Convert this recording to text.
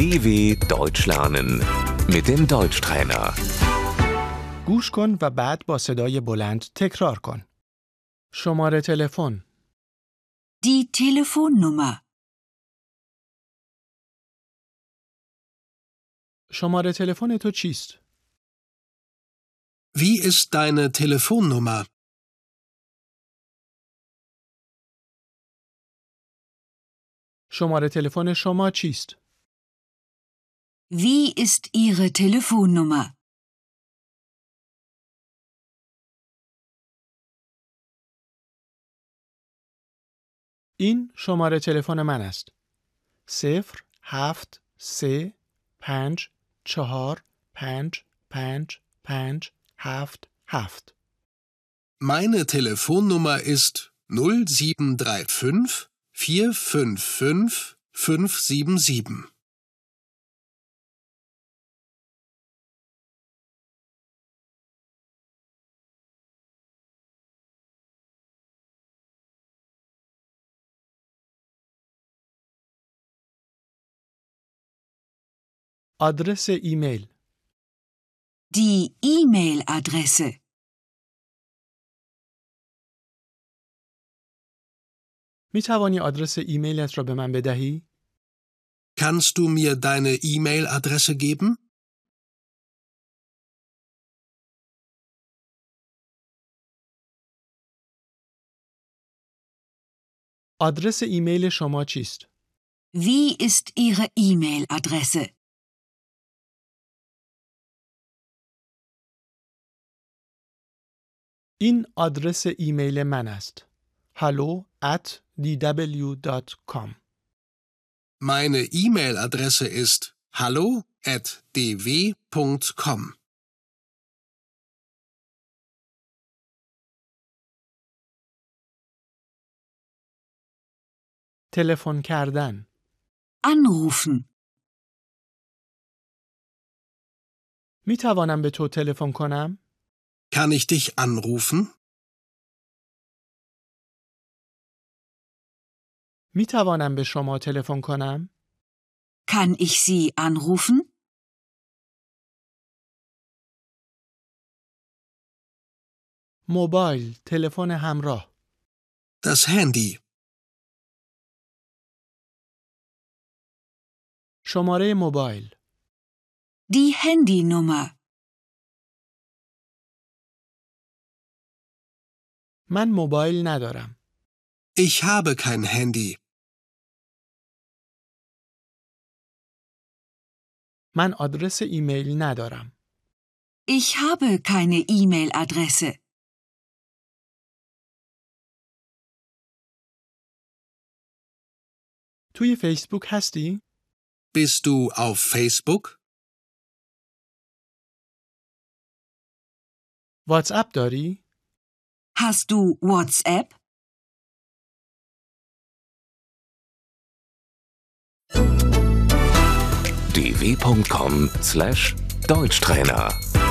DW Deutsch lernen mit dem Deutschtrainer. گوش کن و بعد با صدای بلند تکرار کن. شماره تلفن. Die Telefonnummer. شماره تلفن تو چیست؟ Wie ist deine Telefonnummer? شماره تلفن شما چیست؟ Wie ist Ihre Telefonnummer? این شماره تلفن من است. 07354555577. Meine Telefonnummer ist 0735 455577. آدرس ایمیل. Die E-Mail-Adresse. می توانی آدرس ایمیلت را به من بدهی؟ Kannst du mir deine E-Mail-Adresse geben? آدرس ایمیل شما چیست؟ Wie ist Ihre E-Mail-Adresse? این آدرس ایمیل من است. hallo@dw.com. Meine E-Mail-Adresse ist hallo@dw.com. تلفن کردن. Anrufen. می توانم به تو تلفن کنم؟ Kann ich dich anrufen? می توانم به شما تلفن کنم؟ Kann ich Sie anrufen? موبایل، تلفن همراه. Das Handy. شماره موبایل. Die Handynummer. من موبایل ندارم. Ich habe kein Handy. من آدرس ایمیل ندارم. Ich habe keine E-Mail-Adresse. توی فیسبوک هستی؟ Bist du auf Facebook? واتساپ داری؟ Hast du WhatsApp? dw.com/Deutschtrainer